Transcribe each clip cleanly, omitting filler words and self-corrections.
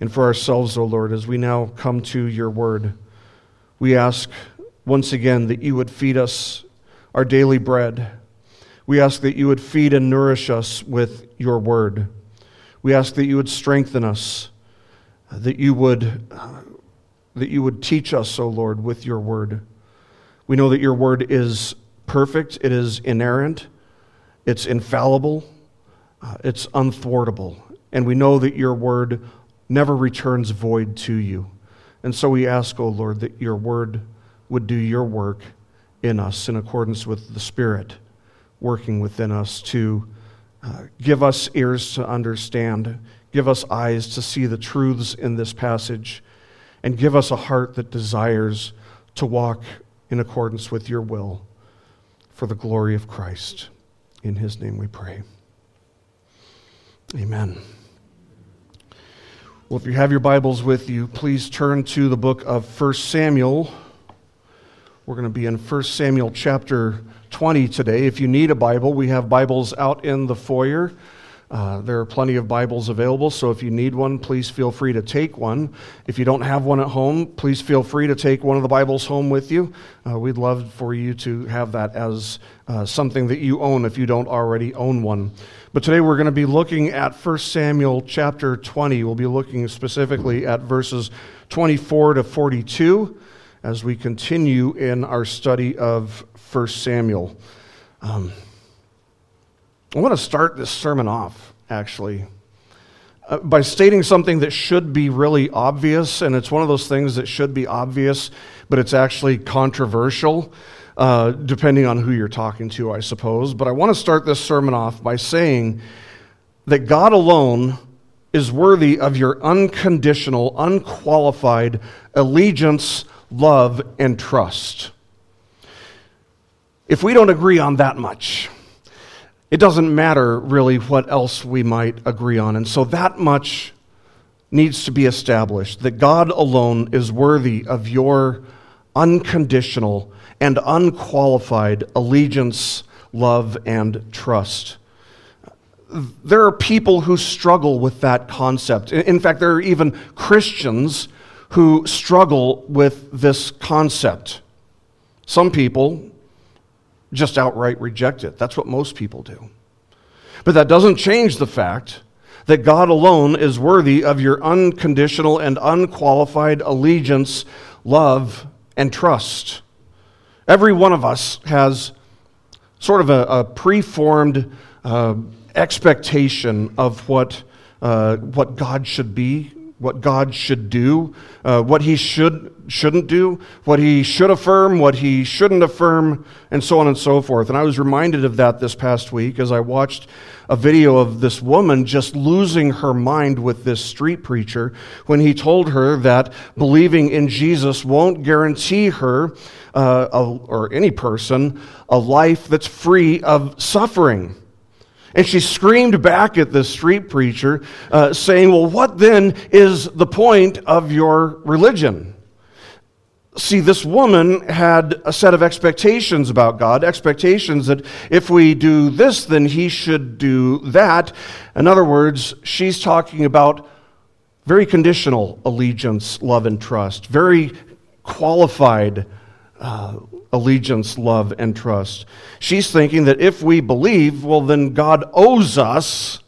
and for ourselves, O Lord, as we now come to your word. We ask once again that you would feed us our daily bread. We ask that you would feed and nourish us with your word. We ask that you would strengthen us, that you would teach us, O Lord, with your word. We know that your word is perfect, it is inerrant, it's infallible, it's unthwartable. And we know that your word never returns void to you. And so we ask, O Lord, that your word would do your work in us in accordance with the Spirit working within us to give us ears to understand, give us eyes to see the truths in this passage, and give us a heart that desires to walk in accordance with your will for the glory of Christ. In his name we pray. Amen. Well, if you have your Bibles with you, please turn to the book of 1 Samuel. We're going to be in 1 Samuel chapter 20 today. If you need a Bible, we have Bibles out in the foyer. There are plenty of Bibles available, so if you need one, please feel free to take one. If you don't have one at home, please feel free to take one of the Bibles home with you. We'd love for you to have that as something that you own if you don't already own one. But today we're going to be looking at 1 Samuel chapter 20. We'll be looking specifically at verses 24 to 42 as we continue in our study of 1 Samuel. I want to start this sermon off, actually, by stating something that should be really obvious, and it's one of those things that should be obvious, but it's actually controversial, depending on who you're talking to, I suppose. But I want to start this sermon off by saying that God alone is worthy of your unconditional, unqualified allegiance, love, and trust. If we don't agree on that much, it doesn't matter really what else we might agree on. And so that much needs to be established, that God alone is worthy of your unconditional and unqualified allegiance, love, and trust. There are people who struggle with that concept. In fact, there are even Christians who struggle with this concept. Some people just outright reject it. That's what most people do. But that doesn't change the fact that God alone is worthy of your unconditional and unqualified allegiance, love, and trust. Every one of us has sort of a preformed expectation of what God should be, what God should do, what he shouldn't do, what he should affirm, what he shouldn't affirm, and so on and so forth. And I was reminded of that this past week as I watched a video of this woman just losing her mind with this street preacher when he told her that believing in Jesus won't guarantee her or any person a life that's free of suffering. And she screamed back at this street preacher, saying, "Well, what then is the point of your religion?" See, this woman had a set of expectations about God, expectations that if we do this, then he should do that. In other words, she's talking about very conditional allegiance, love, and trust, very qualified allegiance, love, and trust. She's thinking that if we believe, well, then God owes us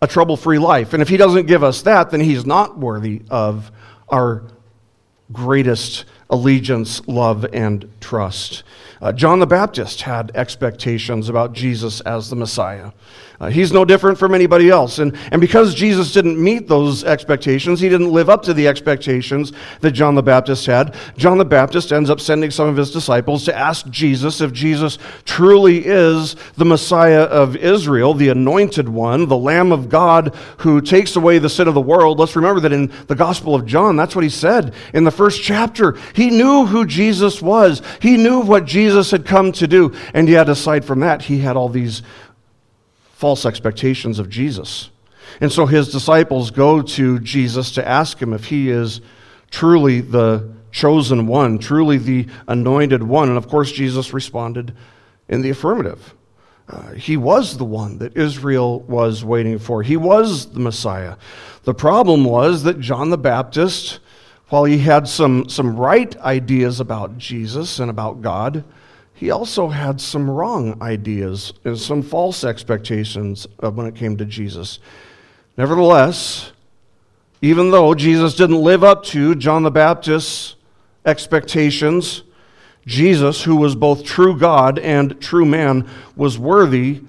a trouble-free life. And if he doesn't give us that, then he's not worthy of our greatest allegiance, love, and trust. John the Baptist had expectations about Jesus as the Messiah. He's no different from anybody else. And because Jesus didn't meet those expectations, he didn't live up to the expectations that John the Baptist had. John the Baptist ends up sending some of his disciples to ask Jesus if Jesus truly is the Messiah of Israel, the anointed one, the Lamb of God who takes away the sin of the world. Let's remember that in the Gospel of John, that's what he said in the first chapter. He knew who Jesus was. He knew what Jesus had come to do. And yet, aside from that, he had all these false expectations of Jesus. And so his disciples go to Jesus to ask him if he is truly the chosen one, truly the anointed one. And of course, Jesus responded in the affirmative. He was the one that Israel was waiting for. He was the Messiah. The problem was that John the Baptist, while he had some right ideas about Jesus and about God, he also had some wrong ideas and some false expectations when it came to Jesus. Nevertheless, even though Jesus didn't live up to John the Baptist's expectations, Jesus, who was both true God and true man, was worthy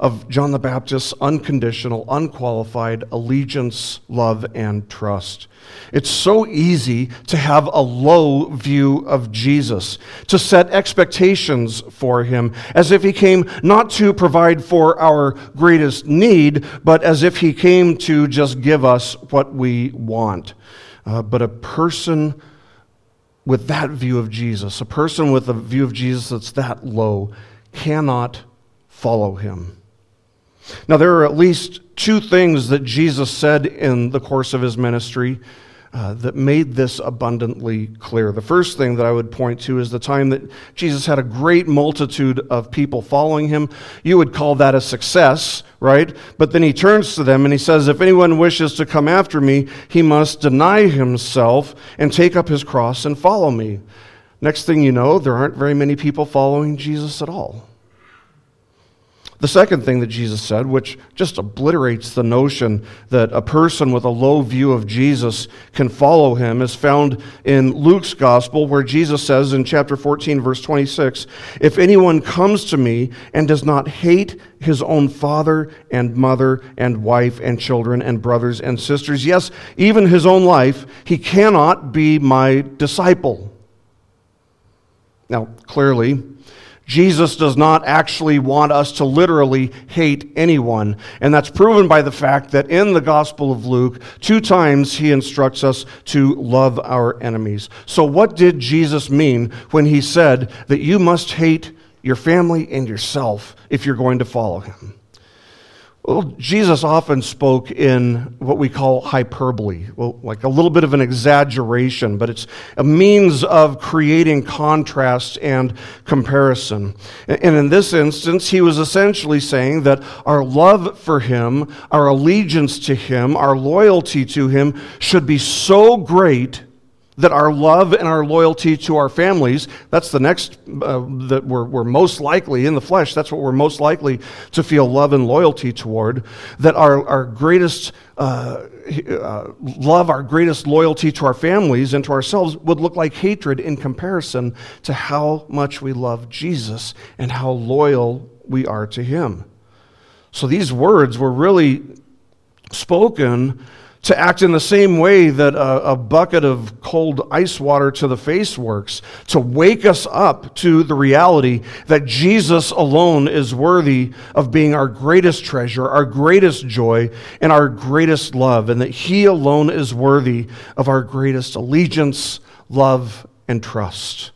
of John the Baptist's unconditional, unqualified allegiance, love, and trust. It's so easy to have a low view of Jesus, to set expectations for him, as if he came not to provide for our greatest need, but as if he came to just give us what we want. But a person with that view of Jesus, a person with a view of Jesus that's that low, cannot follow him. Now, there are at least two things that Jesus said in the course of his ministry that made this abundantly clear. The first thing that I would point to is the time that Jesus had a great multitude of people following him. You would call that a success, right? But then he turns to them and he says, "If anyone wishes to come after me, he must deny himself and take up his cross and follow me." Next thing you know, there aren't very many people following Jesus at all. The second thing that Jesus said, which just obliterates the notion that a person with a low view of Jesus can follow him, is found in Luke's gospel, where Jesus says in chapter 14, verse 26, "If anyone comes to me and does not hate his own father and mother and wife and children and brothers and sisters, yes, even his own life, he cannot be my disciple." Now, clearly, Jesus does not actually want us to literally hate anyone, and that's proven by the fact that in the Gospel of Luke, two times he instructs us to love our enemies. So what did Jesus mean when he said that you must hate your family and yourself if you're going to follow him? Well, Jesus often spoke in what we call hyperbole, well, like a little bit of an exaggeration, but it's a means of creating contrast and comparison. And in this instance, he was essentially saying that our love for him, our allegiance to him, our loyalty to him should be so great that our love and our loyalty to our families, that's the next that we're most likely in the flesh, that's what we're most likely to feel love and loyalty toward, that our greatest love, our greatest loyalty to our families and to ourselves would look like hatred in comparison to how much we love Jesus and how loyal we are to him. So these words were really spoken to act in the same way that a bucket of cold ice water to the face works, to wake us up to the reality that Jesus alone is worthy of being our greatest treasure, our greatest joy, and our greatest love, and that he alone is worthy of our greatest allegiance, love, and trust.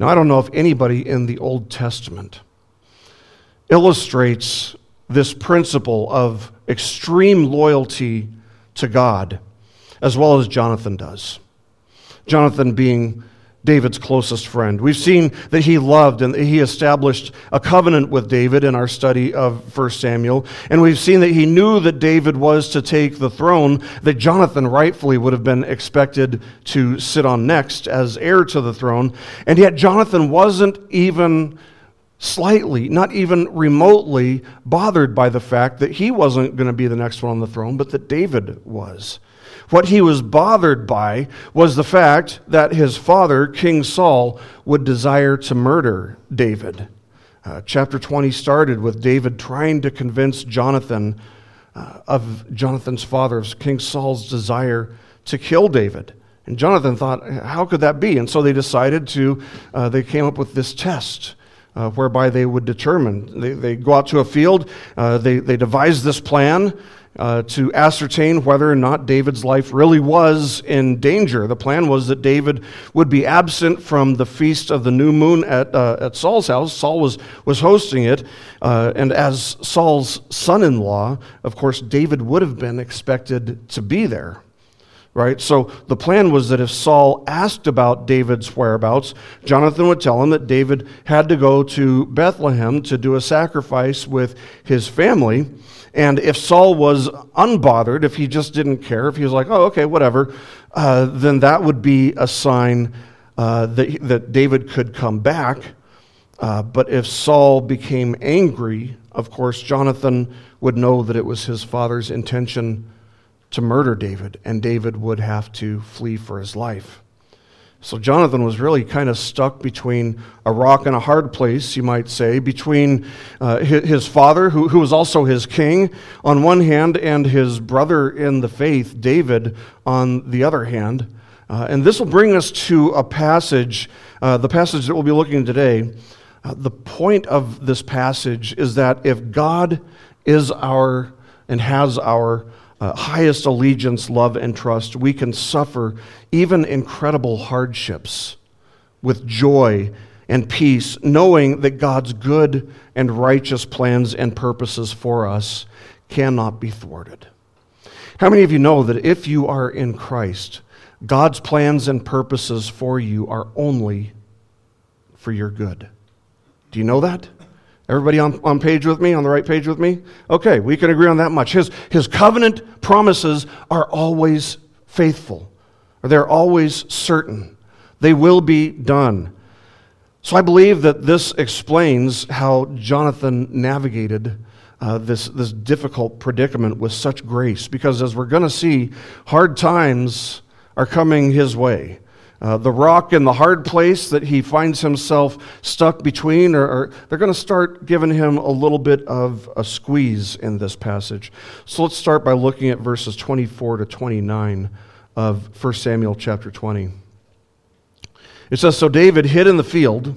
Now, I don't know if anybody in the Old Testament illustrates this principle of extreme loyalty to God as well as Jonathan does. Jonathan being David's closest friend. We've seen that he loved and he established a covenant with David in our study of 1 Samuel. And we've seen that he knew that David was to take the throne that Jonathan rightfully would have been expected to sit on next as heir to the throne. And yet Jonathan wasn't even slightly, not even remotely bothered by the fact that he wasn't going to be the next one on the throne, but that David was. What he was bothered by was the fact that his father, King Saul, would desire to murder David. Chapter 20 started with David trying to convince Jonathan of Jonathan's father, of King Saul's desire to kill David. And Jonathan thought, how could that be? And so they decided to, they came up with this test, whereby they would determine. They go out to a field, they devise this plan to ascertain whether or not David's life really was in danger. The plan was that David would be absent from the feast of the new moon at Saul's house. Saul was hosting it, and as Saul's son-in-law, of course, David would have been expected to be there. right? So the plan was that if Saul asked about David's whereabouts, Jonathan would tell him that David had to go to Bethlehem to do a sacrifice with his family. And if Saul was unbothered, if he just didn't care, if he was like, oh, okay, whatever, then that would be a sign that David could come back. But if Saul became angry, of course, Jonathan would know that it was his father's intention to murder David, and David would have to flee for his life. So Jonathan was really kind of stuck between a rock and a hard place, you might say, between his father, who was also his king, on one hand, and his brother in the faith, David, on the other hand. And this will bring us to a passage, the passage that we'll be looking at today. The point of this passage is that if God is our and has our highest allegiance, love, and trust, we can suffer even incredible hardships with joy and peace, knowing that God's good and righteous plans and purposes for us cannot be thwarted. How many of you know that if you are in Christ, God's plans and purposes for you are only for your good? Do you know that? Everybody on page with me, on the right page with me? Okay, we can agree on that much. His covenant promises are always faithful. Or they're always certain. They will be done. So I believe that this explains how Jonathan navigated this difficult predicament with such grace. Because as we're going to see, hard times are coming his way. The rock and the hard place that he finds himself stuck between, or they're going to start giving him a little bit of a squeeze in this passage. So let's start by looking at verses 24 to 29 of 1 Samuel chapter 20. It says, "So David hid in the field,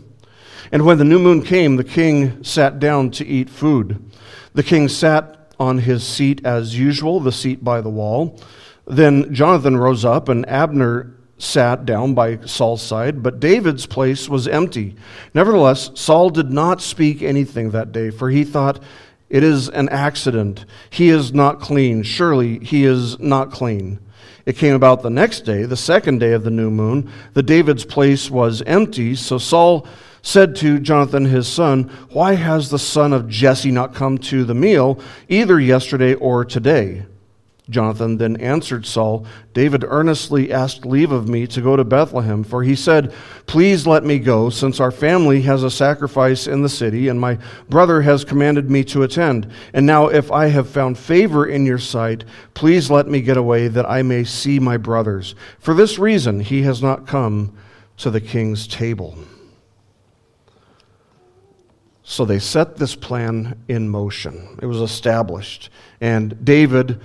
and when the new moon came, the king sat down to eat food. The king sat on his seat as usual, the seat by the wall. Then Jonathan rose up, and Abner sat down by Saul's side, but David's place was empty. Nevertheless, Saul did not speak anything that day, for he thought, 'It is an accident. He is not clean. Surely he is not clean.' It came about the next day, the second day of the new moon, that David's place was empty. So Saul said to Jonathan his son, 'Why has the son of Jesse not come to the meal, either yesterday or today?' Jonathan then answered Saul, 'David earnestly asked leave of me to go to Bethlehem, for he said, "Please let me go, since our family has a sacrifice in the city, and my brother has commanded me to attend. And now if I have found favor in your sight, please let me get away that I may see my brothers. For this reason he has not come to the king's table." So they set this plan in motion. It was established. And David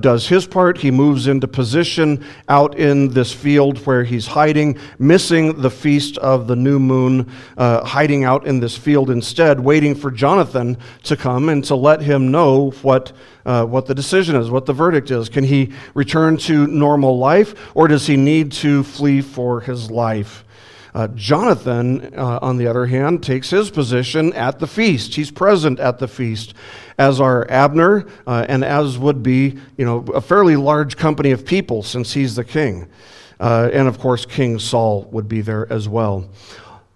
does his part. He moves into position out in this field where he's hiding, missing the feast of the new moon, hiding out in this field instead, waiting for Jonathan to come and to let him know what the decision is, what the verdict is. Can he return to normal life, or does he need to flee for his life? Jonathan, on the other hand, takes his position at the feast. He's present at the feast, as are Abner, and as would be, a fairly large company of people, since he's the king. And of course, King Saul would be there as well.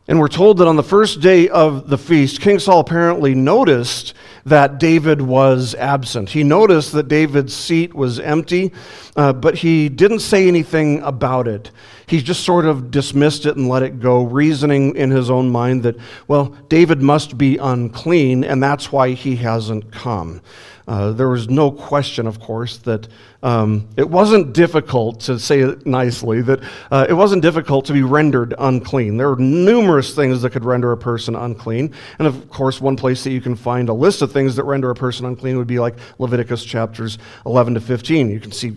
And we're told that on the first day of the feast, King Saul apparently noticed that David was absent. He noticed that David's seat was empty, but he didn't say anything about it. He just sort of dismissed it and let it go, reasoning in his own mind that, well, David must be unclean, and that's why he hasn't come. There was no question, of course, that it wasn't difficult, to say it nicely, that it wasn't difficult to be rendered unclean. There were numerous things that could render a person unclean. And of course, one place that you can find a list of things that render a person unclean would be like Leviticus chapters 11 to 15. You can see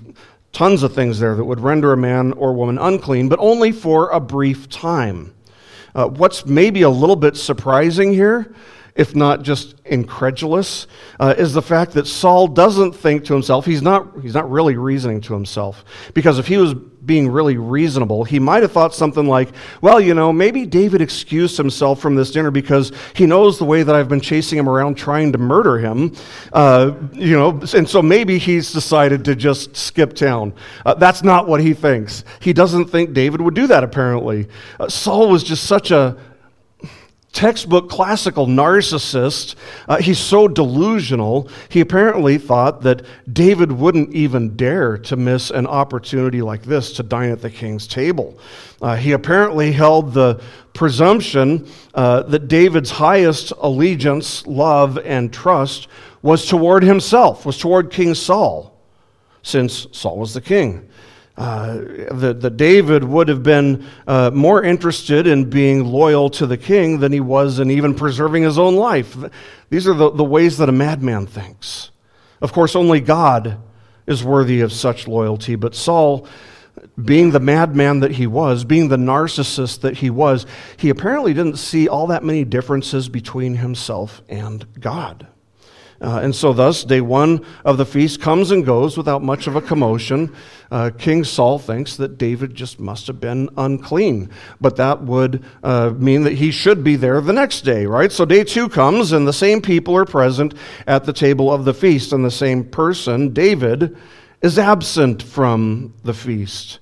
tons of things there that would render a man or woman unclean, but only for a brief time. What's maybe a little bit surprising here if not just incredulous, is the fact that Saul doesn't think to himself. He's not really reasoning to himself, because if he was being really reasonable, he might have thought something like, well, you know, maybe David excused himself from this dinner because he knows the way that I've been chasing him around trying to murder him, and so maybe he's decided to just skip town. That's not what he thinks. He doesn't think David would do that, apparently. Saul was just such a textbook classical narcissist. He's so delusional, he apparently thought that David wouldn't even dare to miss an opportunity like this to dine at the king's table. He apparently held the presumption that David's highest allegiance, love, and trust was toward himself, was toward King Saul, since Saul was the king. That David would have been more interested in being loyal to the king than he was in even preserving his own life. These are the ways that a madman thinks. Of course, only God is worthy of such loyalty, but Saul, being the madman that he was, being the narcissist that he was, he apparently didn't see all that many differences between himself and God. And so thus, day one of the feast comes and goes without much of a commotion. King Saul thinks that David just must have been unclean, but that would mean that he should be there the next day, right? So day two comes, and the same people are present at the table of the feast, and the same person, David, is absent from the feast.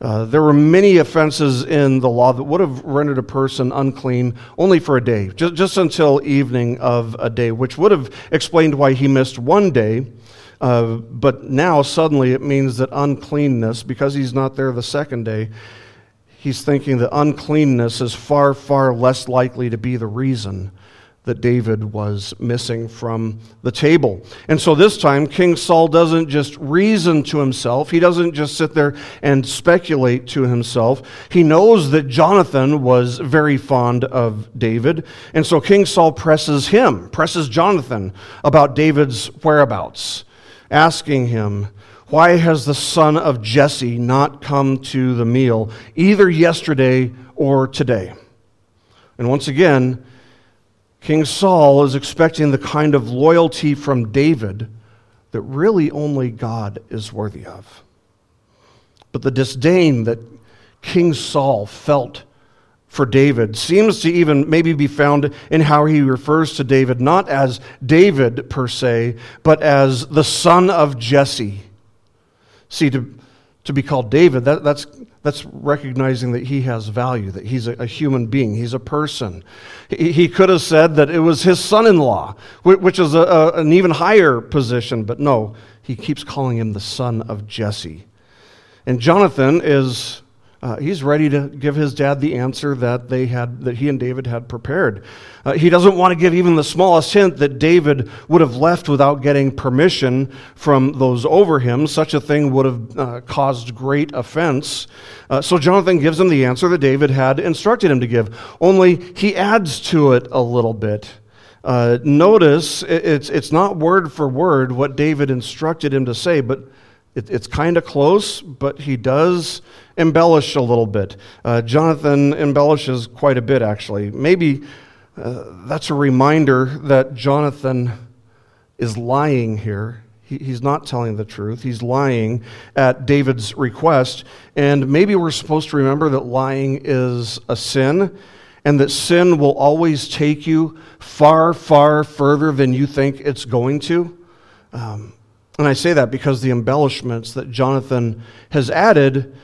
There were many offenses in the law that would have rendered a person unclean only for a day, just until evening of a day, which would have explained why he missed one day. But now suddenly it means that uncleanness, because he's not there the second day, he's thinking that uncleanness is far, far less likely to be the reason that David was missing from the table. And so this time, King Saul doesn't just reason to himself. He doesn't just sit there and speculate to himself. He knows that Jonathan was very fond of David. And so King Saul presses Jonathan about David's whereabouts, asking him, why has the son of Jesse not come to the meal, either yesterday or today? And once again, King Saul is expecting the kind of loyalty from David that really only God is worthy of. But the disdain that King Saul felt for David seems to even maybe be found in how he refers to David, not as David per se, but as the son of Jesse. See, to be called David, that's recognizing that he has value, that he's a human being, he's a person. He could have said that it was his son-in-law, which is an even higher position, but no, he keeps calling him the son of Jesse. And Jonathan is, he's ready to give his dad the answer that he and David had prepared. He doesn't want to give even the smallest hint that David would have left without getting permission from those over him. Such a thing would have caused great offense. So Jonathan gives him the answer that David had instructed him to give, only he adds to it a little bit. Notice it's not word for word what David instructed him to say, but it's kind of close, but he does embellish a little bit. Jonathan embellishes quite a bit, actually. Maybe that's a reminder that Jonathan is lying here. He's not telling the truth. He's lying at David's request. And maybe we're supposed to remember that lying is a sin, and that sin will always take you far, far further than you think it's going to. And I say that because the embellishments that Jonathan has added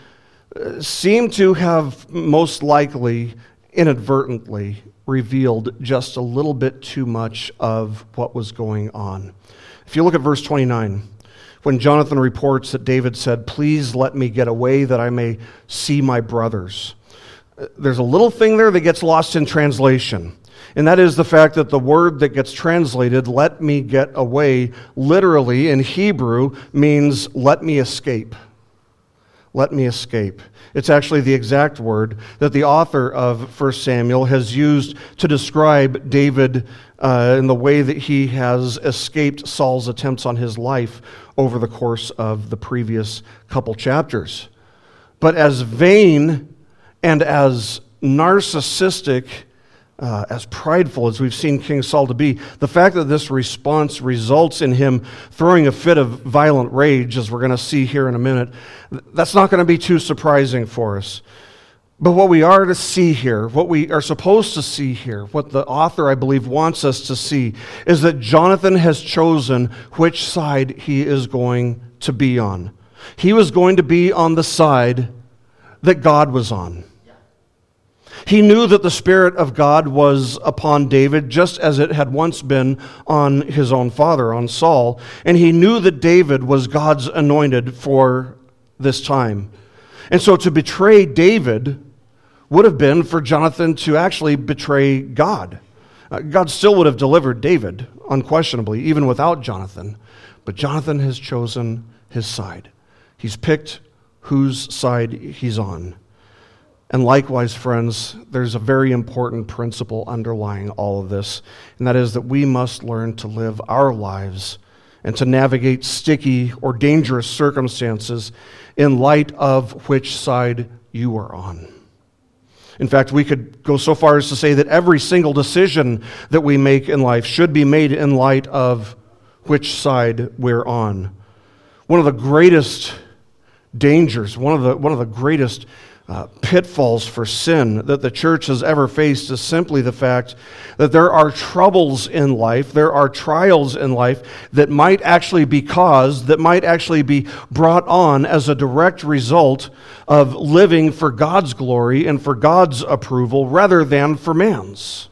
seem to have most likely inadvertently revealed just a little bit too much of what was going on. If you look at verse 29, when Jonathan reports that David said, "Please let me get away that I may see my brothers," there's a little thing there that gets lost in translation. And that is the fact that the word that gets translated, "let me get away," literally in Hebrew means "let me escape." Let me escape. It's actually the exact word that the author of 1 Samuel has used to describe David in the way that he has escaped Saul's attempts on his life over the course of the previous couple chapters. But as vain and as narcissistic as prideful as we've seen King Saul to be, the fact that this response results in him throwing a fit of violent rage, as we're going to see here in a minute, that's not going to be too surprising for us. But what we are to see here, what we are supposed to see here, what the author, I believe, wants us to see, is that Jonathan has chosen which side he is going to be on. He was going to be on the side that God was on. He knew that the Spirit of God was upon David, just as it had once been on his own father, on Saul, and he knew that David was God's anointed for this time. And so to betray David would have been for Jonathan to actually betray God. God still would have delivered David, unquestionably, even without Jonathan. But Jonathan has chosen his side. He's picked whose side he's on. And likewise, friends, there's a very important principle underlying all of this, and that is that we must learn to live our lives and to navigate sticky or dangerous circumstances in light of which side you are on. In fact, we could go so far as to say that every single decision that we make in life should be made in light of which side we're on. One of the greatest dangers, one of the greatest pitfalls for sin that the church has ever faced is simply the fact that there are troubles in life, there are trials in life that might actually be caused, that might actually be brought on as a direct result of living for God's glory and for God's approval rather than for man's.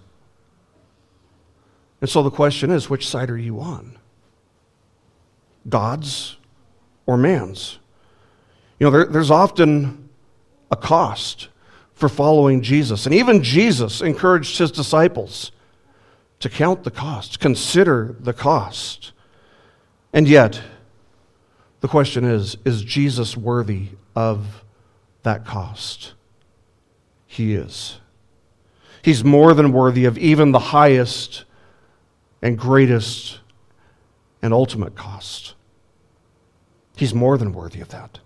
And so the question is, which side are you on? God's or man's? You know, there's often a cost for following Jesus. And even Jesus encouraged his disciples to count the cost, consider the cost. And yet, the question is Jesus worthy of that cost? He is. He's more than worthy of even the highest and greatest and ultimate cost. He's more than worthy of that.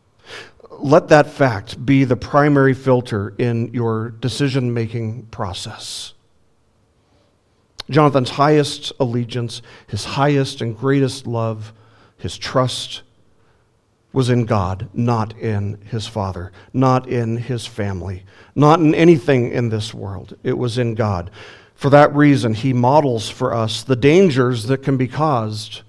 Let that fact be the primary filter in your decision-making process. Jonathan's highest allegiance, his highest and greatest love, his trust was in God, not in his father, not in his family, not in anything in this world. It was in God. For that reason, he models for us the dangers that can be caused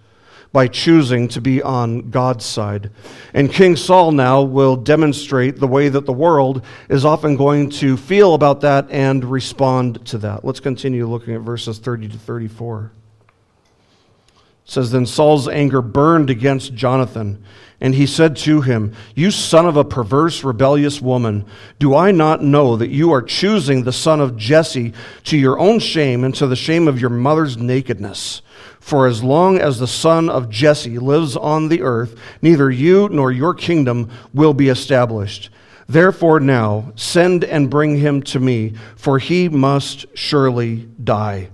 by choosing to be on God's side. And King Saul now will demonstrate the way that the world is often going to feel about that and respond to that. Let's continue looking at verses 30 to 34. It says, "Then Saul's anger burned against Jonathan, and he said to him, 'You son of a perverse, rebellious woman, do I not know that you are choosing the son of Jesse to your own shame and to the shame of your mother's nakedness? For as long as the son of Jesse lives on the earth, neither you nor your kingdom will be established. Therefore now send and bring him to me, for he must surely die.'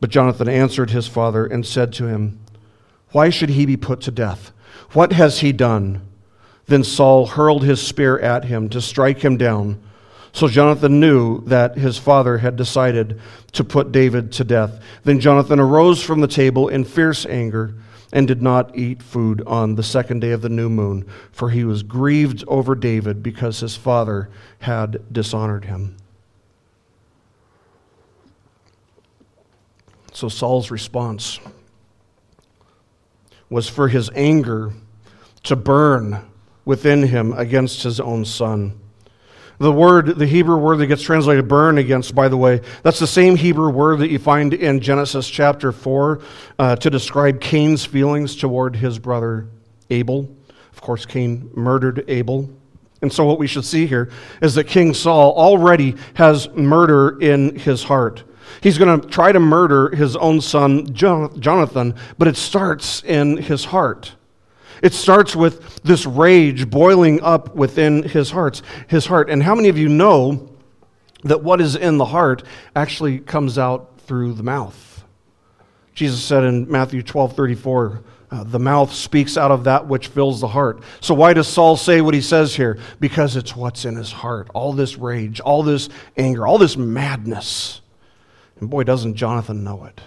But Jonathan answered his father and said to him, 'Why should he be put to death? What has he done?' Then Saul hurled his spear at him to strike him down. So Jonathan knew that his father had decided to put David to death. Then Jonathan arose from the table in fierce anger and did not eat food on the second day of the new moon, for he was grieved over David because his father had dishonored him." So Saul's response was for his anger to burn within him against his own son. The Hebrew word that gets translated burn against, by the way, that's the same Hebrew word that you find in Genesis chapter 4 to describe Cain's feelings toward his brother Abel. Of course, Cain murdered Abel. And so what we should see here is that King Saul already has murder in his heart. He's going to try to murder his own son, Jonathan, but it starts in his heart. It starts with this rage boiling up within his heart. And how many of you know that what is in the heart actually comes out through the mouth? Jesus said in Matthew 12:34, the mouth speaks out of that which fills the heart. So why does Saul say what he says here? Because it's what's in his heart. All this rage, all this anger, all this madness And boy, doesn't Jonathan know it.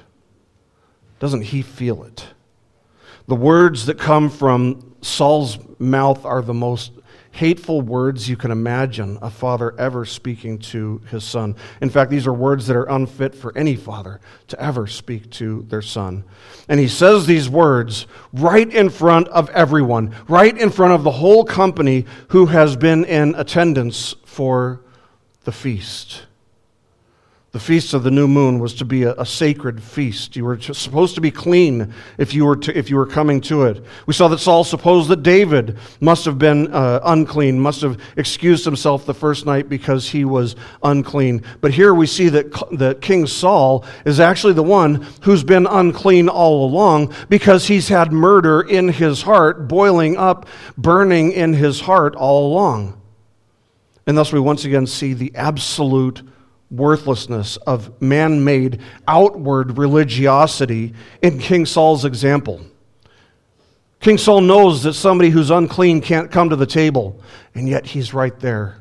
Doesn't he feel it? The words that come from Saul's mouth are the most hateful words you can imagine a father ever speaking to his son. In fact, these are words that are unfit for any father to ever speak to their son. And he says these words right in front of everyone, right in front of the whole company who has been in attendance for the feast. The feast of the new moon was to be a sacred feast. You were supposed to be clean if you were coming to it. We saw that Saul supposed that David must have been unclean, must have excused himself the first night because he was unclean. But here we see that King Saul is actually the one who's been unclean all along because he's had murder in his heart, boiling up, burning in his heart all along. And thus we once again see the absolute worthlessness of man-made outward religiosity in King Saul's example. King Saul knows that somebody who's unclean can't come to the table, and yet he's right there,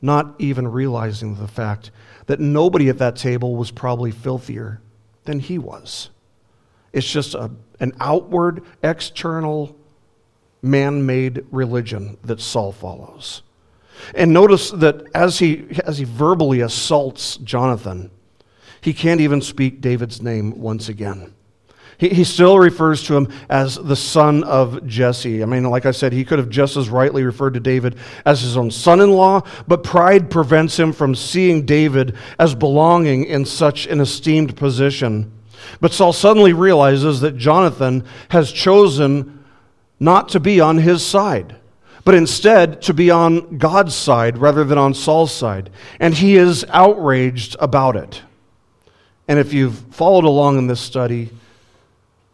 not even realizing the fact that nobody at that table was probably filthier than he was. It's just an outward, external, man-made religion that Saul follows. And notice that as he verbally assaults Jonathan, he can't even speak David's name once again. He still refers to him as the son of Jesse. I mean, like I said, he could have just as rightly referred to David as his own son-in-law, but pride prevents him from seeing David as belonging in such an esteemed position. But Saul suddenly realizes that Jonathan has chosen not to be on his side, but instead to be on God's side rather than on Saul's side. And he is outraged about it. And if you've followed along in this study,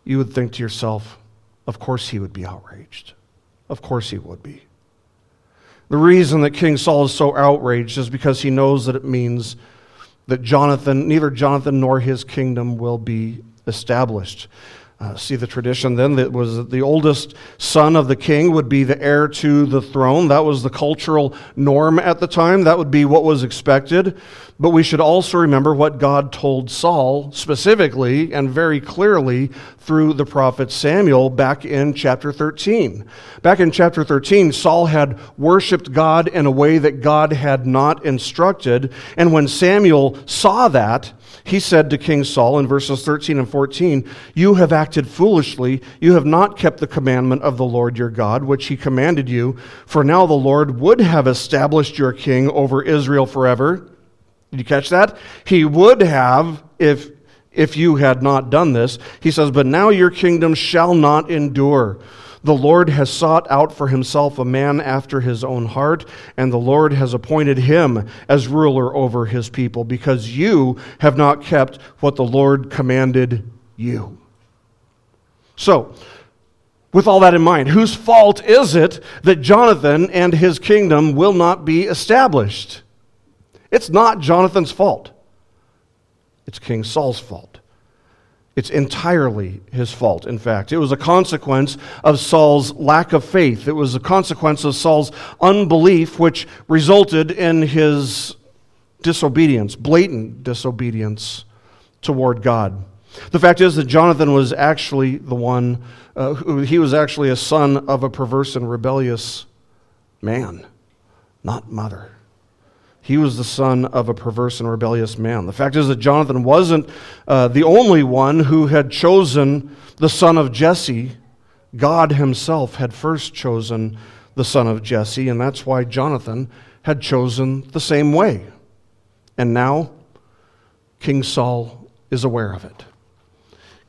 you would think to yourself, of course he would be outraged. Of course he would be. The reason that King Saul is so outraged is because he knows that it means that neither Jonathan nor his kingdom will be established. See the tradition then that was that the oldest son of the king would be the heir to the throne. That was the cultural norm at the time. That would be what was expected. But we should also remember what God told Saul specifically and very clearly through the prophet Samuel back in chapter 13. Back in chapter 13, Saul had worshiped God in a way that God had not instructed. And when Samuel saw that, he said to King Saul in verses 13 and 14, "You have acted foolishly. You have not kept the commandment of the Lord your God, which he commanded you. For now the Lord would have established your king over Israel forever." Did you catch that? He would have if you had not done this. He says, "But now your kingdom shall not endure. The Lord has sought out for himself a man after his own heart, and the Lord has appointed him as ruler over his people, because you have not kept what the Lord commanded you." So, with all that in mind, whose fault is it that Jonathan and his kingdom will not be established? It's not Jonathan's fault. It's King Saul's fault. It's entirely his fault, in fact. It was a consequence of Saul's lack of faith. It was a consequence of Saul's unbelief, which resulted in his disobedience, blatant disobedience toward God. The fact is that Jonathan was actually the one, he was actually a son of a perverse and rebellious man, not mother. He was the son of a perverse and rebellious man. The fact is that Jonathan wasn't the only one who had chosen the son of Jesse. God himself had first chosen the son of Jesse, and that's why Jonathan had chosen the same way. And now, King Saul is aware of it.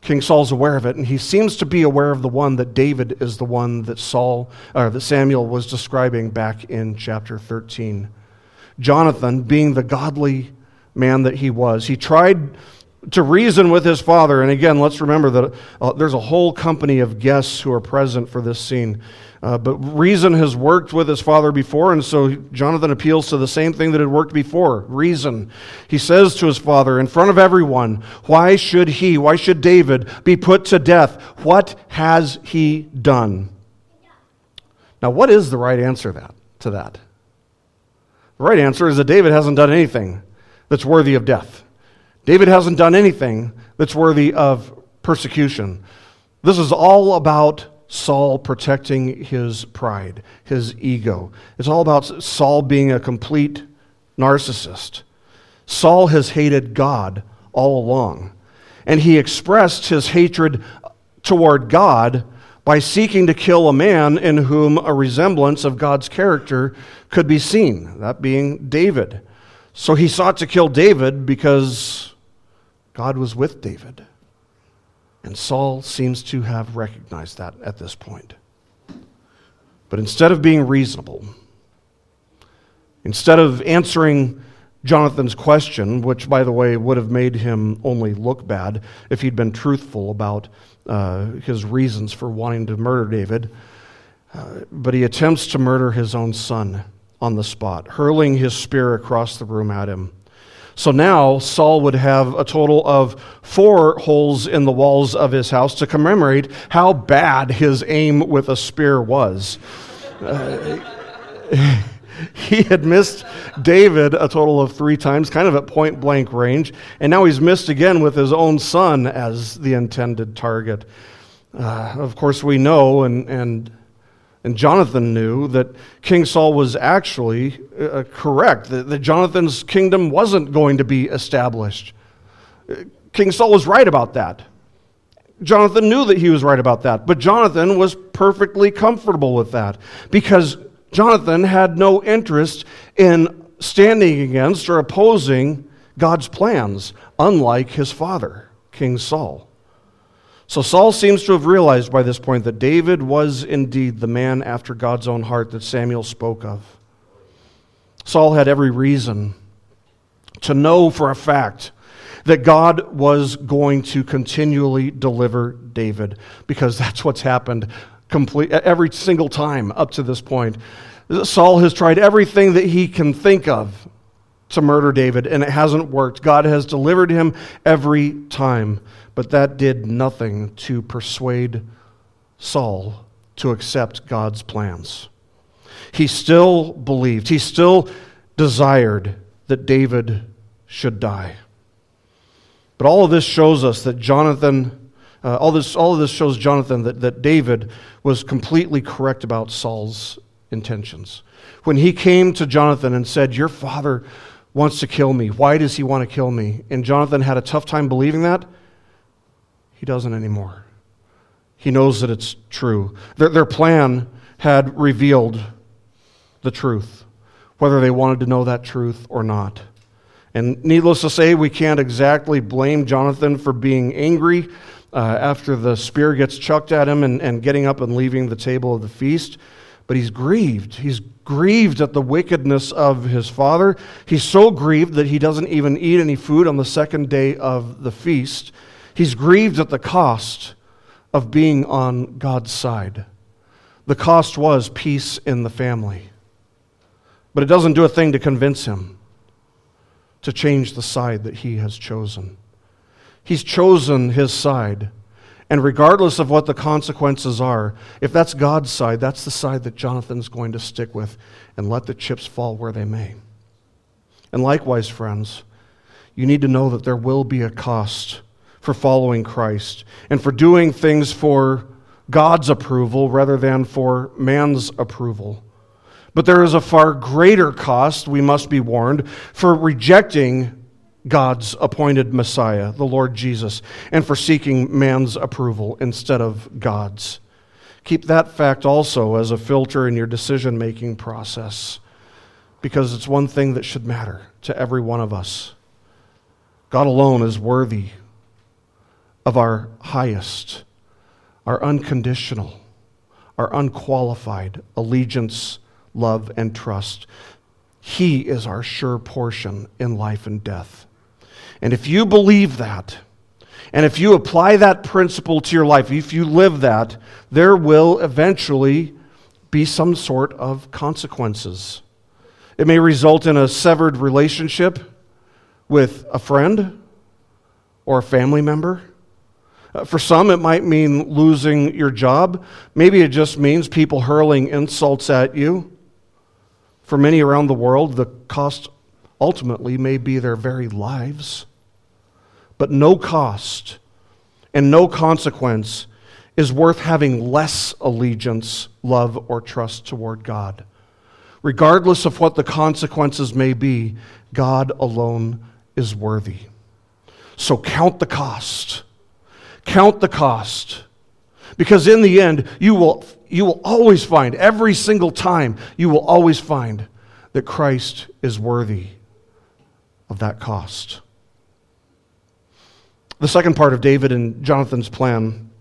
King Saul's aware of it, and he seems to be aware of the one that David is the one that Samuel was describing back in chapter 13. Jonathan, being the godly man that he was, he tried to reason with his father. And again, let's remember that there's a whole company of guests who are present for this scene. But reason has worked with his father before, and so Jonathan appeals to the same thing that had worked before, reason. He says to his father in front of everyone, why should David be put to death? What has he done? Now, what is the right answer to that? The right answer is that David hasn't done anything that's worthy of death. David hasn't done anything that's worthy of persecution. This is all about Saul protecting his pride, his ego. It's all about Saul being a complete narcissist. Saul has hated God all along, and he expressed his hatred toward God by seeking to kill a man in whom a resemblance of God's character could be seen, that being David. So he sought to kill David because God was with David. And Saul seems to have recognized that at this point. But instead of being reasonable, instead of answering Jonathan's question, which, by the way, would have made him only look bad if he'd been truthful about his reasons for wanting to murder David, but he attempts to murder his own son on the spot, hurling his spear across the room at him. So now Saul would have a total of 4 holes in the walls of his house to commemorate how bad his aim with a spear was. He had missed David a total of 3 times, kind of at point blank range, and now he's missed again with his own son as the intended target. Of course, we know, and Jonathan knew, that King Saul was actually correct, that Jonathan's kingdom wasn't going to be established. King Saul was right about that. Jonathan knew that he was right about that, but Jonathan was perfectly comfortable with that because Jonathan had no interest in standing against or opposing God's plans, unlike his father, King Saul. So Saul seems to have realized by this point that David was indeed the man after God's own heart that Samuel spoke of. Saul had every reason to know for a fact that God was going to continually deliver David, because that's what's happened every single time up to this point. Saul has tried everything that he can think of to murder David, and it hasn't worked. God has delivered him every time, but that did nothing to persuade Saul to accept God's plans. He still believed, he still desired that David should die. But all of this shows us that Jonathan, that David was completely correct about Saul's intentions. When he came to Jonathan and said, "Your father wants to kill me. Why does he want to kill me?" And Jonathan had a tough time believing that. He doesn't anymore. He knows that it's true. Their plan had revealed the truth, whether they wanted to know that truth or not. And needless to say, we can't exactly blame Jonathan for being angry after the spear gets chucked at him and getting up and leaving the table of the feast. But he's grieved. He's grieved at the wickedness of his father. He's so grieved that he doesn't even eat any food on the second day of the feast. He's grieved at the cost of being on God's side. The cost was peace in the family. But it doesn't do a thing to convince him to change the side that he has chosen. He's chosen his side. And regardless of what the consequences are, if that's God's side, that's the side that Jonathan's going to stick with and let the chips fall where they may. And likewise, friends, you need to know that there will be a cost for following Christ and for doing things for God's approval rather than for man's approval. But there is a far greater cost, we must be warned, for rejecting God's appointed Messiah, the Lord Jesus, and for seeking man's approval instead of God's. Keep that fact also as a filter in your decision-making process, because it's one thing that should matter to every one of us. God alone is worthy of our highest, our unconditional, our unqualified allegiance, love, and trust. He is our sure portion in life and death. And if you believe that, and if you apply that principle to your life, if you live that, there will eventually be some sort of consequences. It may result in a severed relationship with a friend or a family member. For some, it might mean losing your job. Maybe it just means people hurling insults at you. For many around the world, the cost ultimately may be their very lives. but no cost and no consequence is worth having less allegiance, love, or trust toward God. Regardless of what the consequences may be, God alone is worthy. So count the cost. Count the cost. Because in the end, you will always find, every single time, you will always find that Christ is worthy of that cost. The second part of David and Jonathan's plan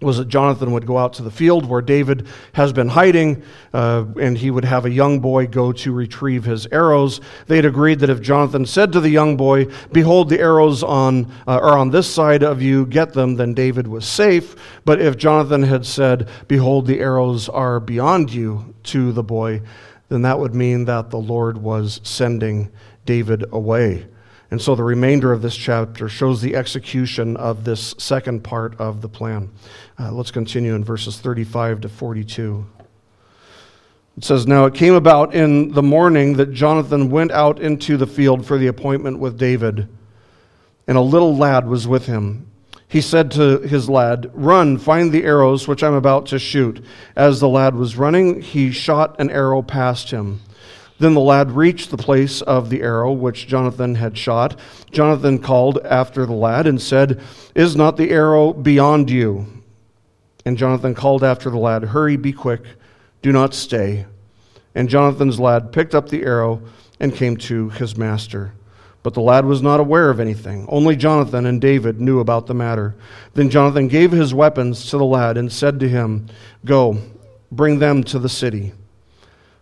was that Jonathan would go out to the field where David has been hiding, and he would have a young boy go to retrieve his arrows. They'd agreed that if Jonathan said to the young boy, "Behold, the arrows are on this side of you, get them," then David was safe. But if Jonathan had said, "Behold, the arrows are beyond you," to the boy, then that would mean that the Lord was sending David away. And so the remainder of this chapter shows the execution of this second part of the plan. Let's continue in verses 35 to 42. It says, "Now it came about in the morning that Jonathan went out into the field for the appointment with David, and a little lad was with him. He said to his lad, 'Run, find the arrows which I'm about to shoot.' As the lad was running, he shot an arrow past him. Then the lad reached the place of the arrow which Jonathan had shot. Jonathan called after the lad and said, 'Is not the arrow beyond you?' And Jonathan called after the lad, 'Hurry, be quick, do not stay.' And Jonathan's lad picked up the arrow and came to his master. But the lad was not aware of anything. Only Jonathan and David knew about the matter. Then Jonathan gave his weapons to the lad and said to him, 'Go, bring them to the city.'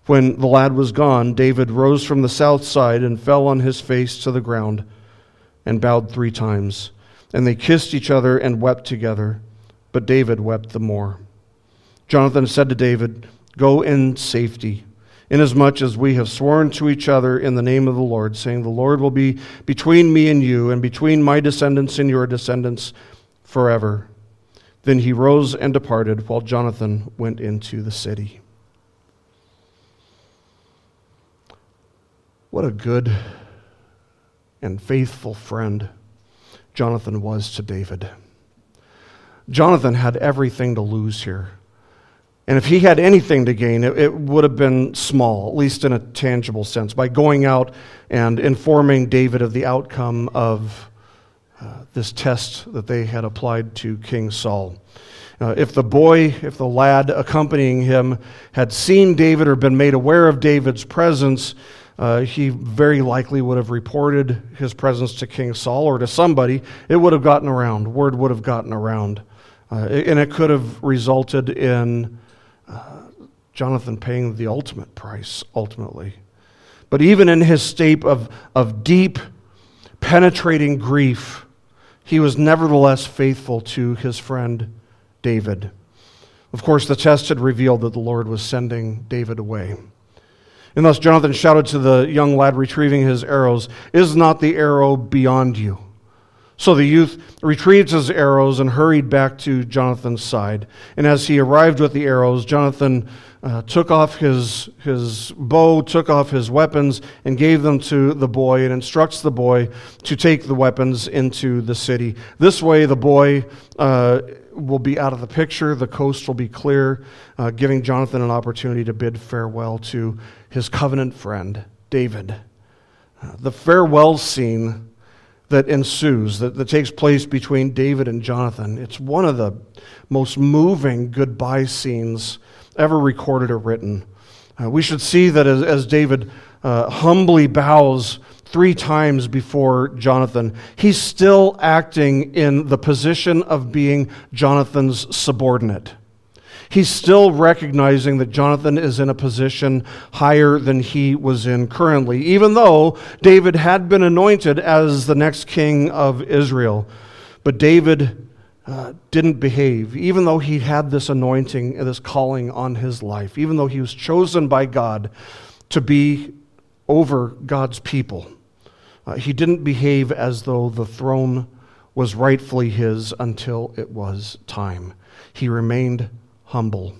When the lad was gone, David rose from the south side and fell on his face to the ground and bowed 3 times. And they kissed each other and wept together. But David wept the more. Jonathan said to David, 'Go in safety, inasmuch as we have sworn to each other in the name of the Lord, saying, The Lord will be between me and you, and between my descendants and your descendants forever.' Then he rose and departed, while Jonathan went into the city." What a good and faithful friend Jonathan was to David. Jonathan had everything to lose here. And if he had anything to gain, it would have been small, at least in a tangible sense, by going out and informing David of the outcome of this test that they had applied to King Saul. If the lad accompanying him had seen David or been made aware of David's presence, he very likely would have reported his presence to King Saul or to somebody. It would have gotten around. Word would have gotten around. And it could have resulted in Jonathan paying the ultimate price, ultimately. But even in his state of deep, penetrating grief, he was nevertheless faithful to his friend David. Of course, the test had revealed that the Lord was sending David away. And thus Jonathan shouted to the young lad retrieving his arrows, "Is not the arrow beyond you?" So the youth retrieved his arrows and hurried back to Jonathan's side. And as he arrived with the arrows, Jonathan took off his bow, took off his weapons, and gave them to the boy, and instructs the boy to take the weapons into the city. This way the boy will be out of the picture, the coast will be clear, giving Jonathan an opportunity to bid farewell to his covenant friend, David. The farewell scene that ensues, that takes place between David and Jonathan, it's one of the most moving goodbye scenes ever recorded or written. We should see that as David humbly bows 3 times before Jonathan, he's still acting in the position of being Jonathan's subordinate. He's still recognizing that Jonathan is in a position higher than he was in currently, even though David had been anointed as the next king of Israel. But David didn't behave, even though he had this anointing, this calling on his life, even though he was chosen by God to be over God's people. He didn't behave as though the throne was rightfully his until it was time. He remained humble.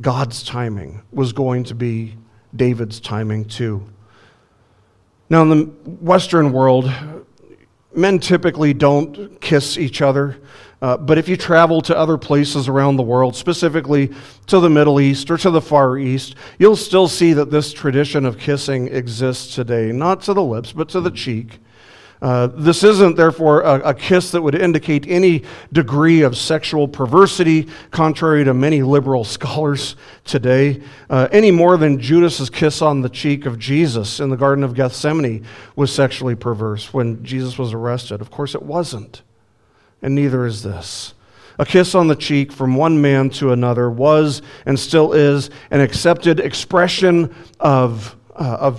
God's timing was going to be David's timing too. Now in the Western world, men typically don't kiss each other, but if you travel to other places around the world, specifically to the Middle East or to the Far East, you'll still see that this tradition of kissing exists today, not to the lips, but to the cheek. This isn't, therefore, a kiss that would indicate any degree of sexual perversity, contrary to many liberal scholars today, any more than Judas's kiss on the cheek of Jesus in the Garden of Gethsemane was sexually perverse when Jesus was arrested. Of course, it wasn't, and neither is this. A kiss on the cheek from one man to another was and still is an accepted expression of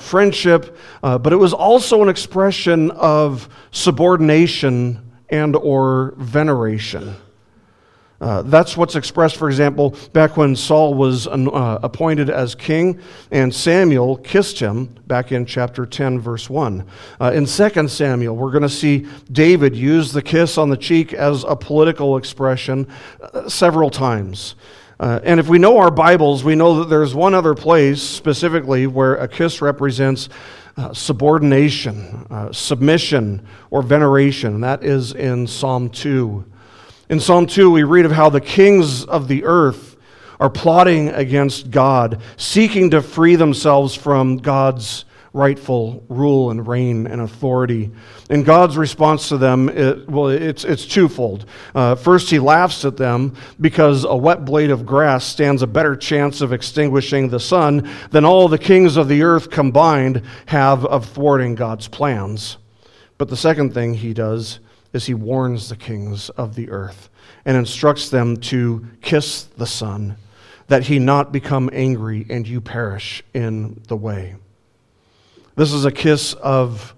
friendship, but it was also an expression of subordination and or veneration. That's what's expressed, for example, back when Saul was appointed as king and Samuel kissed him back in chapter 10, verse 1. In 2 Samuel, we're going to see David use the kiss on the cheek as a political expression several times. And if we know our Bibles, we know that there's one other place specifically where a kiss represents subordination, submission, or veneration. And that is in Psalm 2. In Psalm 2, we read of how the kings of the earth are plotting against God, seeking to free themselves from God's rightful rule and reign and authority. And God's response to them, it's twofold. First, he laughs at them because a wet blade of grass stands a better chance of extinguishing the sun than all the kings of the earth combined have of thwarting God's plans. But the second thing he does is he warns the kings of the earth and instructs them to kiss the sun, that he not become angry and you perish in the way. This is a kiss of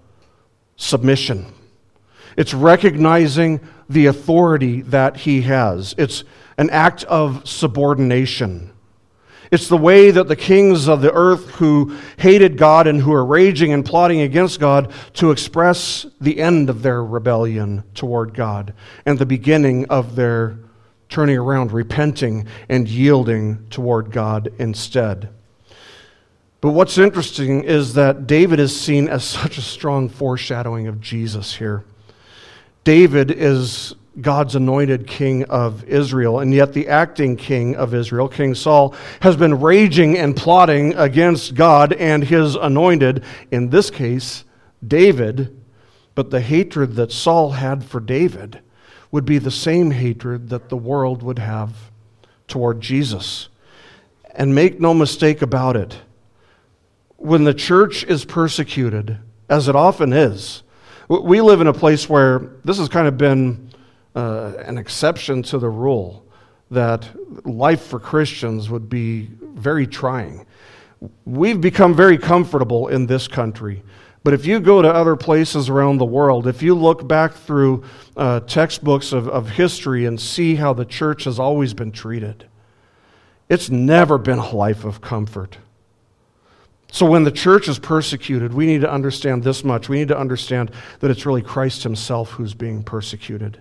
submission. It's recognizing the authority that he has. It's an act of subordination. It's the way that the kings of the earth who hated God and who are raging and plotting against God to express the end of their rebellion toward God and the beginning of their turning around, repenting, and yielding toward God instead. But what's interesting is that David is seen as such a strong foreshadowing of Jesus here. David is God's anointed king of Israel, and yet the acting king of Israel, King Saul, has been raging and plotting against God and his anointed, in this case, David. But the hatred that Saul had for David would be the same hatred that the world would have toward Jesus. And make no mistake about it, when the church is persecuted, as it often is, we live in a place where this has kind of been an exception to the rule, that life for Christians would be very trying. We've become very comfortable in this country. But if you go to other places around the world, if you look back through textbooks of history and see how the church has always been treated, it's never been a life of comfort. So when the church is persecuted, we need to understand this much. We need to understand that it's really Christ himself who's being persecuted.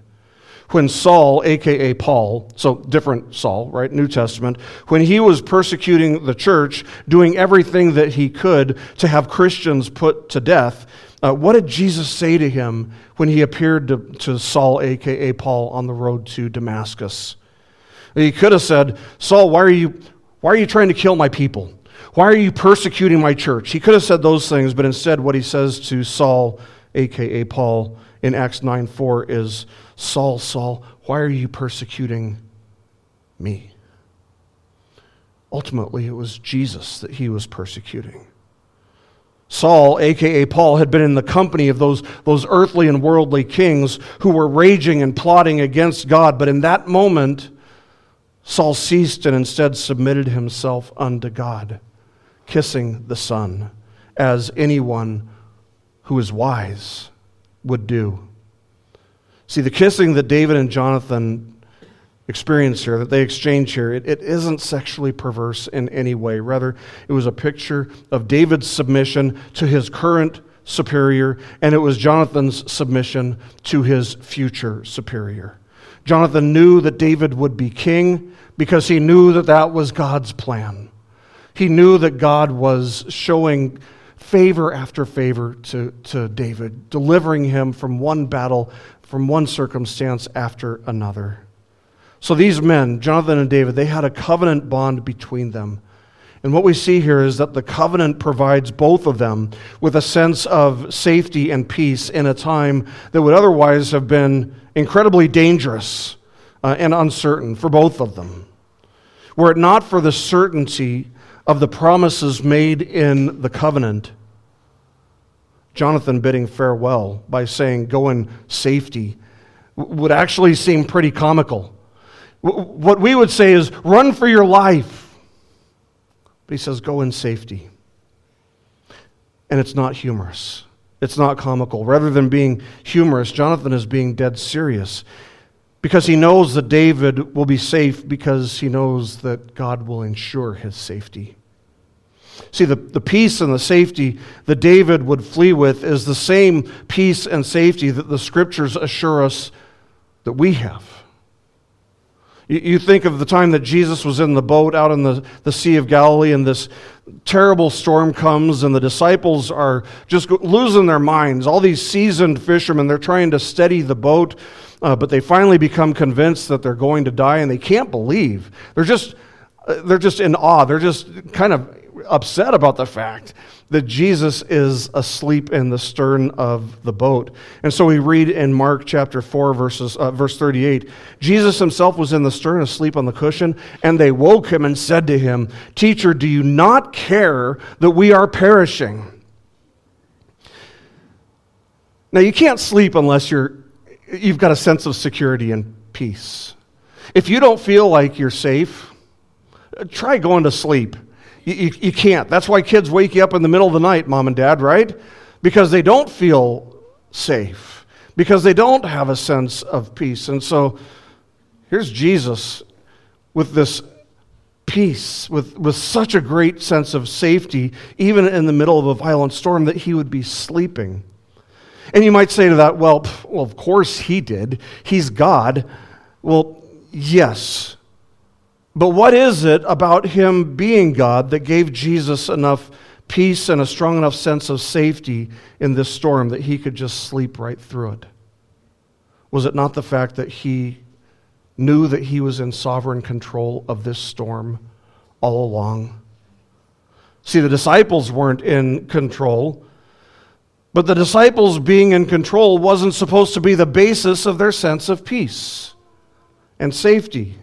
When Saul, a.k.a. Paul, so different Saul, right, New Testament, when he was persecuting the church, doing everything that he could to have Christians put to death, what did Jesus say to him when he appeared to Saul, a.k.a. Paul, on the road to Damascus? He could have said, Saul, why are you trying to kill my people? Why are you persecuting my church? He could have said those things, but instead what he says to Saul, a.k.a. Paul, in Acts 9:4 is, Saul, Saul, why are you persecuting me? Ultimately, it was Jesus that he was persecuting. Saul, a.k.a. Paul, had been in the company of those earthly and worldly kings who were raging and plotting against God, but in that moment, Saul ceased and instead submitted himself unto God, kissing the sun, as anyone who is wise would do. See, the kissing that David and Jonathan experience here, that they exchange here, it isn't sexually perverse in any way. Rather, it was a picture of David's submission to his current superior, and it was Jonathan's submission to his future superior. Jonathan knew that David would be king because he knew that that was God's plan. He knew that God was showing favor after favor to David, delivering him from one battle, from one circumstance after another. So these men, Jonathan and David, they had a covenant bond between them. And what we see here is that the covenant provides both of them with a sense of safety and peace in a time that would otherwise have been incredibly dangerous and uncertain for both of them. Were it not for the certainty of the promises made in the covenant, Jonathan bidding farewell by saying, "Go in safety," would actually seem pretty comical. What we would say is, "Run for your life." He says, "Go in safety." And it's not humorous. It's not comical. Rather than being humorous, Jonathan is being dead serious because he knows that David will be safe because he knows that God will ensure his safety. See, the peace and the safety that David would flee with is the same peace and safety that the Scriptures assure us that we have. You think of the time that Jesus was in the boat out in the Sea of Galilee, and this terrible storm comes, and the disciples are just losing their minds. All these seasoned fishermen, they're trying to steady the boat, but they finally become convinced that they're going to die, and they can't believe. They're just in awe. They're just kind of upset about the fact that Jesus is asleep in the stern of the boat. And so we read in Mark chapter 4, verse 38, "Jesus himself was in the stern asleep on the cushion, and they woke him and said to him, 'Teacher, do you not care that we are perishing?'" Now, you can't sleep unless you've got a sense of security and peace. If you don't feel like you're safe, try going to sleep. You can't. That's why kids wake you up in the middle of the night, mom and dad, right? Because they don't feel safe, because they don't have a sense of peace. And so here's Jesus with this peace, with such a great sense of safety, even in the middle of a violent storm, that he would be sleeping. And you might say to that, well, of course he did. He's God. Well, yes. But what is it about him being God that gave Jesus enough peace and a strong enough sense of safety in this storm that he could just sleep right through it? Was it not the fact that he knew that he was in sovereign control of this storm all along? See, the disciples weren't in control, but the disciples being in control wasn't supposed to be the basis of their sense of peace and safety.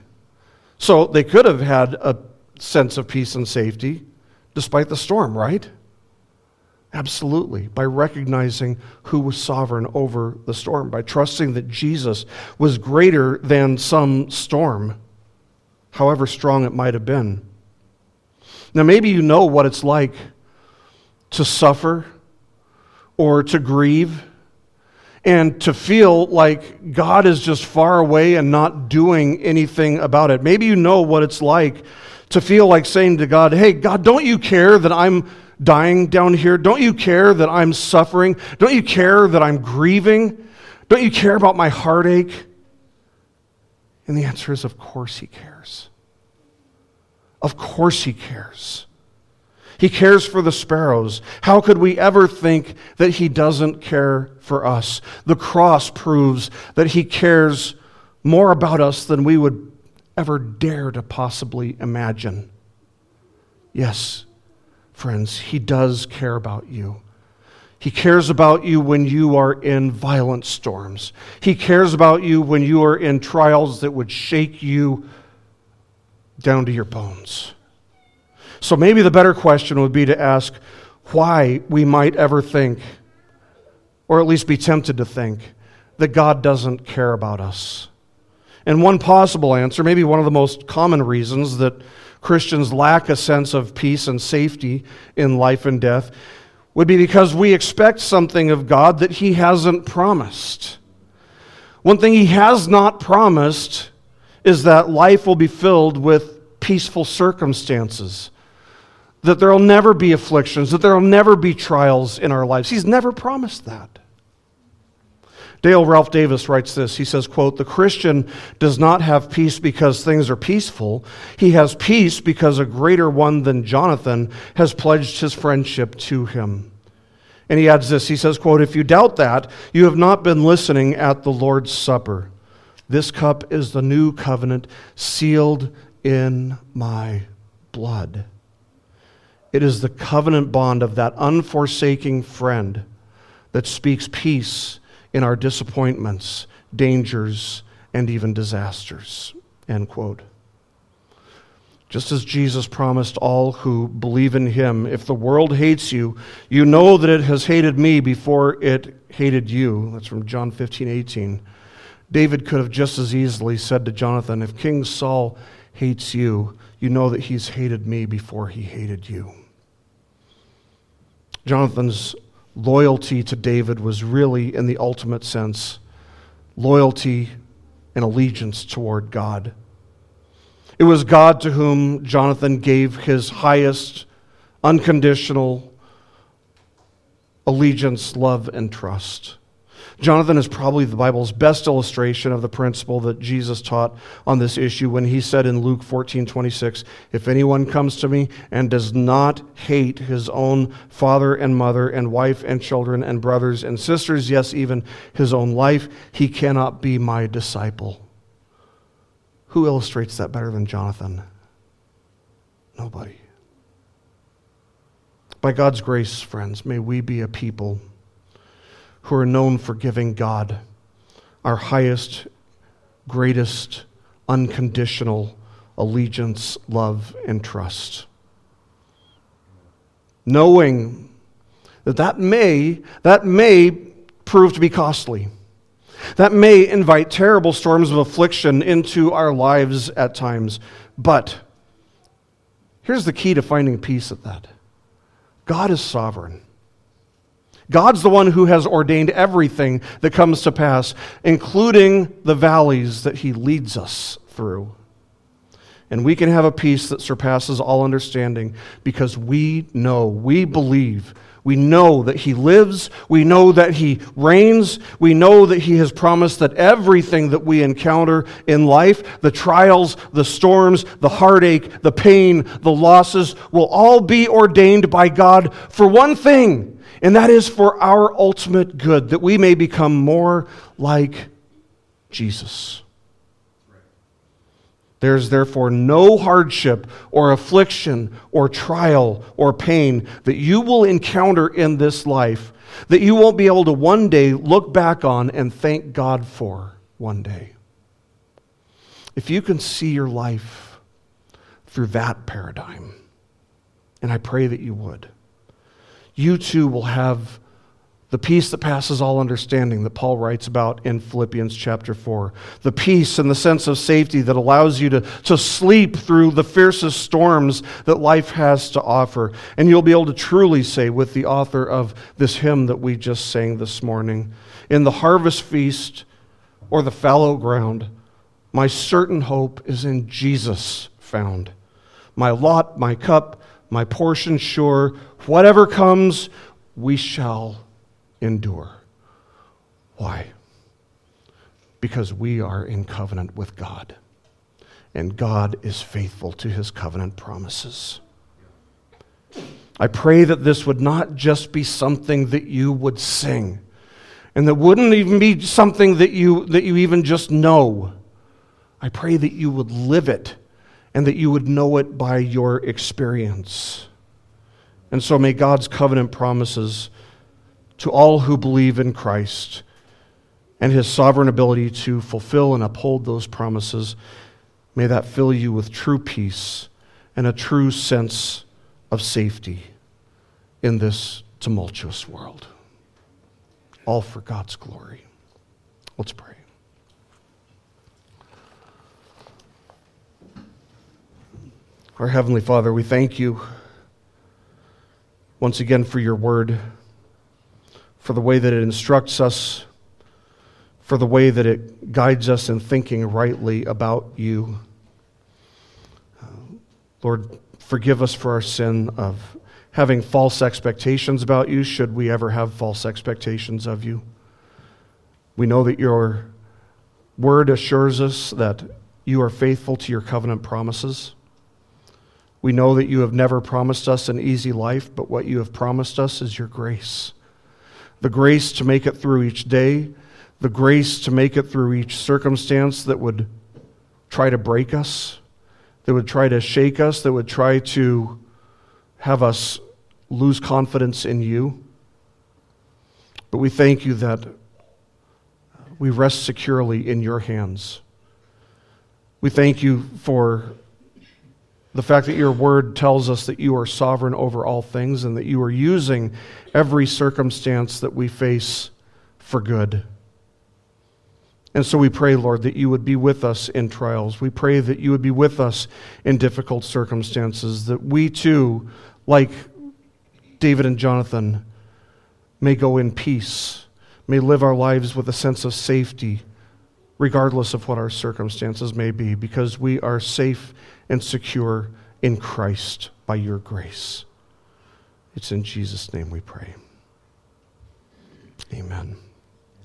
So they could have had a sense of peace and safety despite the storm, right? Absolutely. By recognizing who was sovereign over the storm, by trusting that Jesus was greater than some storm, however strong it might have been. Now, maybe you know what it's like to suffer or to grieve and to feel like God is just far away and not doing anything about it. Maybe you know what it's like to feel like saying to God, "Hey, God, don't you care that I'm dying down here? Don't you care that I'm suffering? Don't you care that I'm grieving? Don't you care about my heartache?" And the answer is, of course he cares. Of course he cares. He cares for the sparrows. How could we ever think that he doesn't care for us? The cross proves that he cares more about us than we would ever dare to possibly imagine. Yes, friends, he does care about you. He cares about you when you are in violent storms. He cares about you when you are in trials that would shake you down to your bones. So maybe the better question would be to ask why we might ever think, or at least be tempted to think, that God doesn't care about us. And one possible answer, maybe one of the most common reasons that Christians lack a sense of peace and safety in life and death, would be because we expect something of God that he hasn't promised. One thing he has not promised is that life will be filled with peaceful circumstances, that there will never be afflictions, that there will never be trials in our lives. He's never promised that. Dale Ralph Davis writes this. He says, quote, "The Christian does not have peace because things are peaceful. He has peace because a greater one than Jonathan has pledged his friendship to him." And he adds this. He says, quote, "If you doubt that, you have not been listening at the Lord's Supper. This cup is the new covenant sealed in my blood." It is the covenant bond of that unforsaking friend that speaks peace in our disappointments, dangers, and even disasters, end quote. Just as Jesus promised all who believe in him, if the world hates you, you know that it has hated me before it hated you. That's from John 15:18. David could have just as easily said to Jonathan, if King Saul hates you, you know that he's hated me before he hated you. Jonathan's loyalty to David was really, in the ultimate sense, loyalty and allegiance toward God. It was God to whom Jonathan gave his highest unconditional allegiance, love, and trust. Jonathan is probably the Bible's best illustration of the principle that Jesus taught on this issue when he said in Luke 14:26, "If anyone comes to me and does not hate his own father and mother and wife and children and brothers and sisters, yes, even his own life, he cannot be my disciple." Who illustrates that better than Jonathan? Nobody. By God's grace, friends, may we be a people who are known for giving God our highest, greatest, unconditional allegiance, love, and trust, knowing that that may prove to be costly. That may invite terrible storms of affliction into our lives at times, but here's the key to finding peace at that. God is sovereign. God's the one who has ordained everything that comes to pass, including the valleys that he leads us through. And we can have a peace that surpasses all understanding because we believe, we know that he lives, we know that he reigns, we know that he has promised that everything that we encounter in life, the trials, the storms, the heartache, the pain, the losses, will all be ordained by God for one thing. And that is for our ultimate good, that we may become more like Jesus. There is therefore no hardship or affliction or trial or pain that you will encounter in this life that you won't be able to one day look back on and thank God for one day. If you can see your life through that paradigm, and I pray that you would, you too will have the peace that passes all understanding that Paul writes about in Philippians chapter 4. The peace and the sense of safety that allows you to sleep through the fiercest storms that life has to offer. And you'll be able to truly say with the author of this hymn that we just sang this morning, "In the harvest feast or the fallow ground, my certain hope is in Jesus found. My lot, my cup, my portion sure, whatever comes, we shall endure." Why? Because we are in covenant with God, and God is faithful to his covenant promises. I pray that this would not just be something that you would sing, and that wouldn't even be something that you even just know. I pray that you would live it, and that you would know it by your experience. And so may God's covenant promises to all who believe in Christ and his sovereign ability to fulfill and uphold those promises, may that fill you with true peace and a true sense of safety in this tumultuous world. All for God's glory. Let's pray. Our Heavenly Father, we thank you once again for your word, for the way that it instructs us, for the way that it guides us in thinking rightly about you. Lord, forgive us for our sin of having false expectations about you, should we ever have false expectations of you. We know that your word assures us that you are faithful to your covenant promises. We know that you have never promised us an easy life, but what you have promised us is your grace. The grace to make it through each day, the grace to make it through each circumstance that would try to break us, that would try to shake us, that would try to have us lose confidence in you. But we thank you that we rest securely in your hands. We thank you for the fact that your word tells us that you are sovereign over all things and that you are using every circumstance that we face for good. And so we pray, Lord, that you would be with us in trials. We pray that you would be with us in difficult circumstances, that we too, like David and Jonathan, may go in peace, may live our lives with a sense of safety, regardless of what our circumstances may be, because we are safe and secure in Christ by your grace. It's in Jesus' name we pray. Amen.